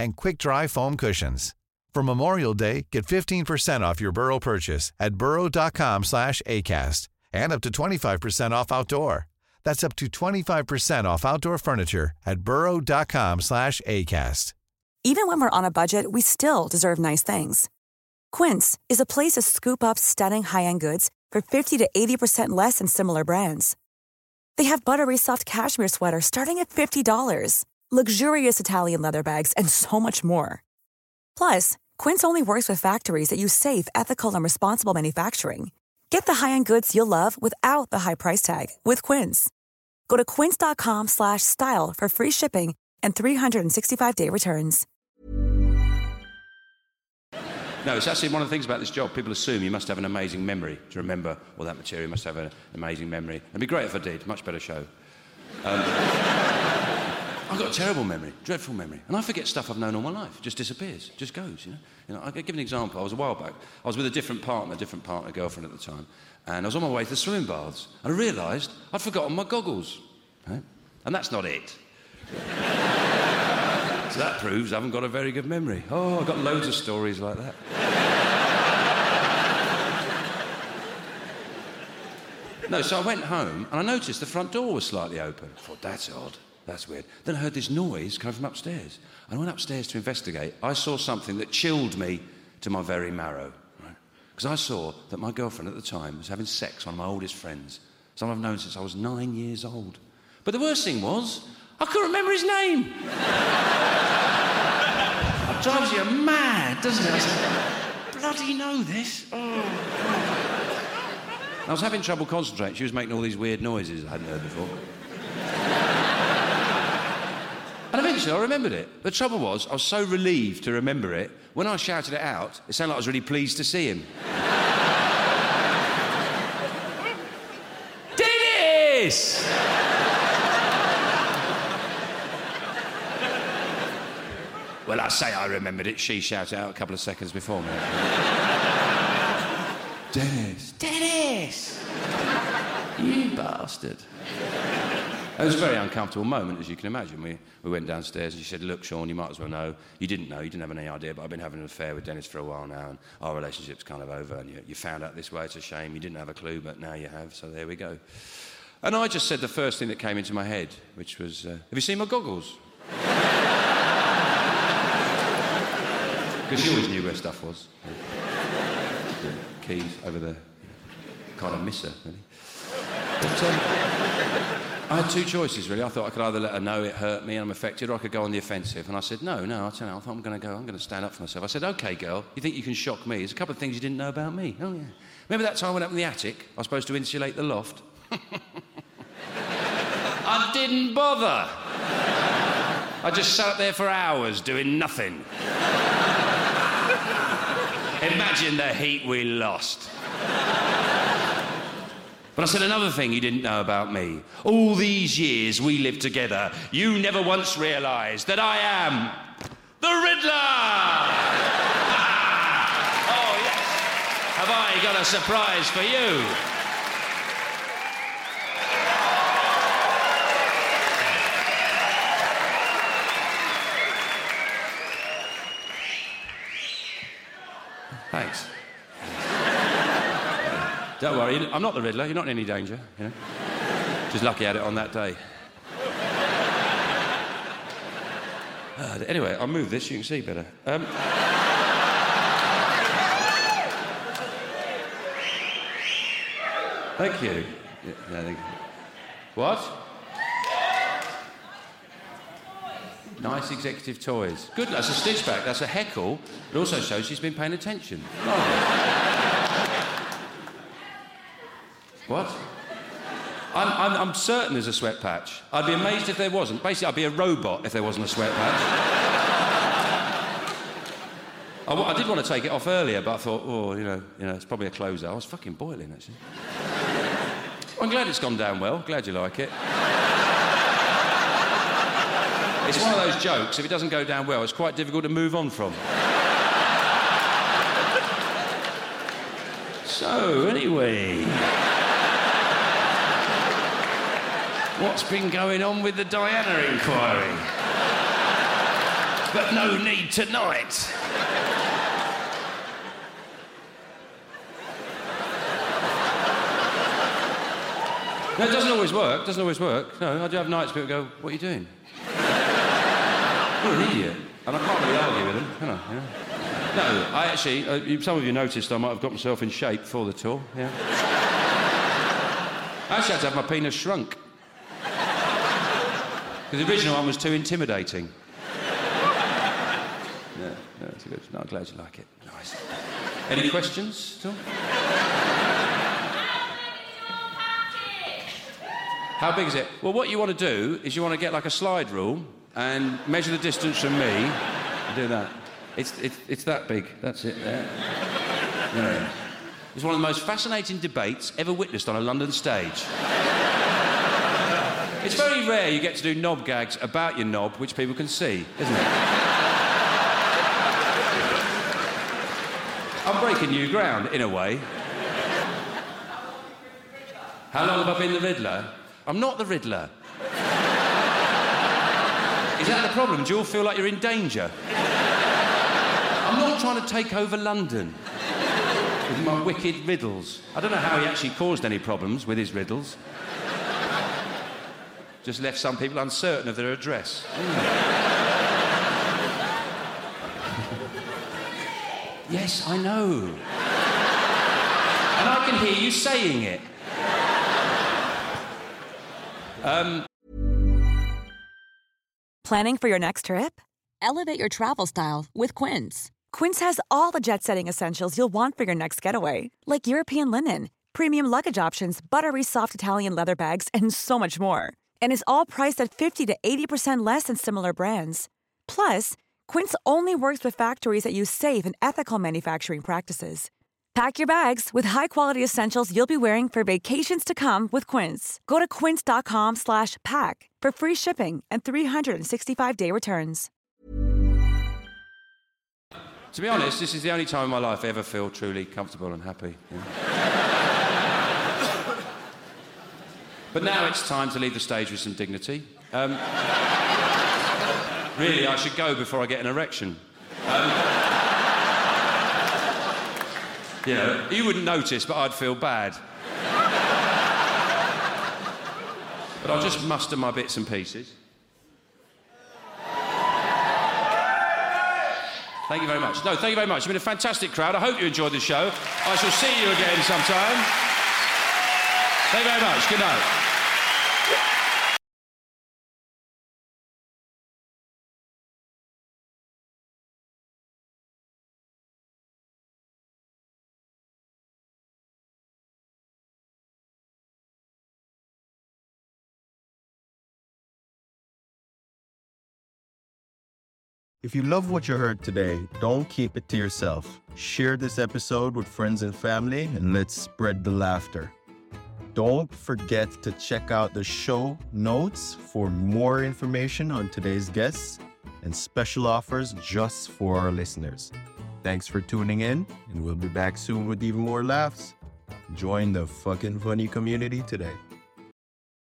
and quick-dry foam cushions. For Memorial Day, get 15% off your Burrow purchase at burrow.com/ACAST and up to 25% off outdoor. That's up to 25% off outdoor furniture at burrow.com/ACAST. Even when we're on a budget, we still deserve nice things. Quince is a place to scoop up stunning high-end goods for 50 to 80% less than similar brands. They have buttery soft cashmere sweaters starting at $50. Luxurious Italian leather bags, and so much more. Plus, Quince only works with factories that use safe, ethical, and responsible manufacturing. Get the high-end goods you'll love without the high price tag with Quince. Go to quince.com/style for free shipping and 365-day returns. No, it's actually one of the things about this job. People assume you must have an amazing memory to remember all that material. You must have an amazing memory. It'd be great if I did. Much better show. I've got a terrible memory, dreadful memory, and I forget stuff I've known all my life. It just disappears, just goes, you know. I'll give an example. I was a while back. I was with a different partner, girlfriend at the time, and I was on my way to the swimming baths, and I realised I'd forgotten my goggles, right? And that's not it. So that proves I haven't got a very good memory. Oh, I've got loads of stories like that. No, so I went home, and I noticed the front door was slightly open. I thought, that's odd. That's weird. Then I heard this noise coming from upstairs. I went upstairs to investigate. I saw something that chilled me to my very marrow, right? Because I saw that my girlfriend at the time was having sex with one of my oldest friends, someone I've known since I was 9 years old. But the worst thing was, I couldn't remember his name. It drives you mad, doesn't it? I said, bloody know this. Oh. I was having trouble concentrating. She was making all these weird noises I hadn't heard before. And eventually I remembered it. The trouble was, I was so relieved to remember it, when I shouted it out, it sounded like I was really pleased to see him. Dennis! Well, I say I remembered it. She shouted out a couple of seconds before me. Dennis! Dennis! You bastard. It was a very uncomfortable moment, as you can imagine. We went downstairs and she said, look, Sean, you might as well know. You didn't know, you didn't have any idea, but I've been having an affair with Dennis for a while now and our relationship's kind of over and you found out this way, it's a shame. You didn't have a clue, but now you have, so there we go. And I just said the first thing that came into my head, which was, have you seen my goggles? Because she always knew where stuff was. The keys over there. Kind of miss her, really. But, I had two choices, really. I thought I could either let her know it hurt me and I'm affected, or I could go on the offensive. And I said, no, I'll tell you, I thought I'm going to stand up for myself. I said, OK, girl, you think you can shock me? There's a couple of things you didn't know about me. Oh, yeah. Remember that time I went up in the attic? I was supposed to insulate the loft. I didn't bother. I just sat up there for hours doing nothing. Imagine the heat we lost. But I said another thing you didn't know about me. All these years we lived together, you never once realised that I am the Riddler! Oh, yes. Have I got a surprise for you? Thanks. Don't worry, I'm not the Riddler, you're not in any danger, you know. Just lucky I had it on that day. Anyway, I'll move this, you can see better. Thank you. Yeah, no, thank you. What? Nice executive toys. Good, that's a stitch back, that's a heckle. It also shows she's been paying attention. Oh. What? I'm certain there's a sweat patch. I'd be amazed if there wasn't. Basically, I'd be a robot if there wasn't a sweat patch. I did want to take it off earlier, but I thought, oh, you know, it's probably a closer. I was fucking boiling, actually. I'm glad it's gone down well. Glad you like it. It's one of those jokes, if it doesn't go down well, it's quite difficult to move on from. So, anyway... what's been going on with the Diana inquiry? But no need tonight. No, it doesn't always work. No, I do have nights where people go, what are you doing? You're an idiot. And I can't really argue with them, can I? Yeah. No, I actually, some of you noticed I might have got myself in shape for the tour, yeah. I actually had to have my penis shrunk. Because the original one was too intimidating. No, it's good. No, I'm glad you like it. Nice. Any questions at all? How big is it? Well, what you want to do is you want to get like a slide rule and measure the distance from me. And do that. It's that big. That's it there. Yeah. It's one of the most fascinating debates ever witnessed on a London stage. It's very rare you get to do knob gags about your knob, which people can see, isn't it? I'm breaking new ground, in a way. How long have I been the Riddler? I'm not the Riddler. Is that the problem? Do you all feel like you're in danger? I'm not trying to take over London with my wicked riddles. I don't know how he actually caused any problems with his riddles. Just left some people uncertain of their address. Yes, I know. And I can hear you saying it. Planning for your next trip? Elevate your travel style with Quince. Quince has all the jet-setting essentials you'll want for your next getaway, like European linen, premium luggage options, buttery soft Italian leather bags, and so much more. And is all priced at 50 to 80% less than similar brands. Plus, Quince only works with factories that use safe and ethical manufacturing practices. Pack your bags with high-quality essentials you'll be wearing for vacations to come with Quince. Go to quince.com/pack for free shipping and 365-day returns. To be honest, this is the only time in my life I ever feel truly comfortable and happy. Yeah. But now it's time to leave the stage with some dignity. Really, I should go before I get an erection. Yeah, you wouldn't notice, but I'd feel bad. But I'll just muster my bits and pieces. Thank you very much. No, thank you very much. It's been a fantastic crowd. I hope you enjoyed the show. I shall see you again sometime. Thank you very much. Good night. If you love what you heard today, don't keep it to yourself. Share this episode with friends and family, and let's spread the laughter. Don't forget to check out the show notes for more information on today's guests and special offers just for our listeners. Thanks for tuning in, and we'll be back soon with even more laughs. Join the FOQN Funny community today.